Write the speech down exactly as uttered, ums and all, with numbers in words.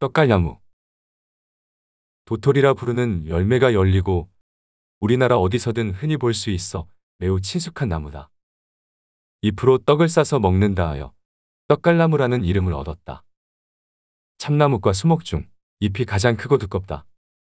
떡갈나무. 도토리라 부르는 열매가 열리고 우리나라 어디서든 흔히 볼 수 있어 매우 친숙한 나무다. 잎으로 떡을 싸서 먹는다 하여 떡갈나무라는 이름을 얻었다. 참나무과 수목 중 잎이 가장 크고 두껍다.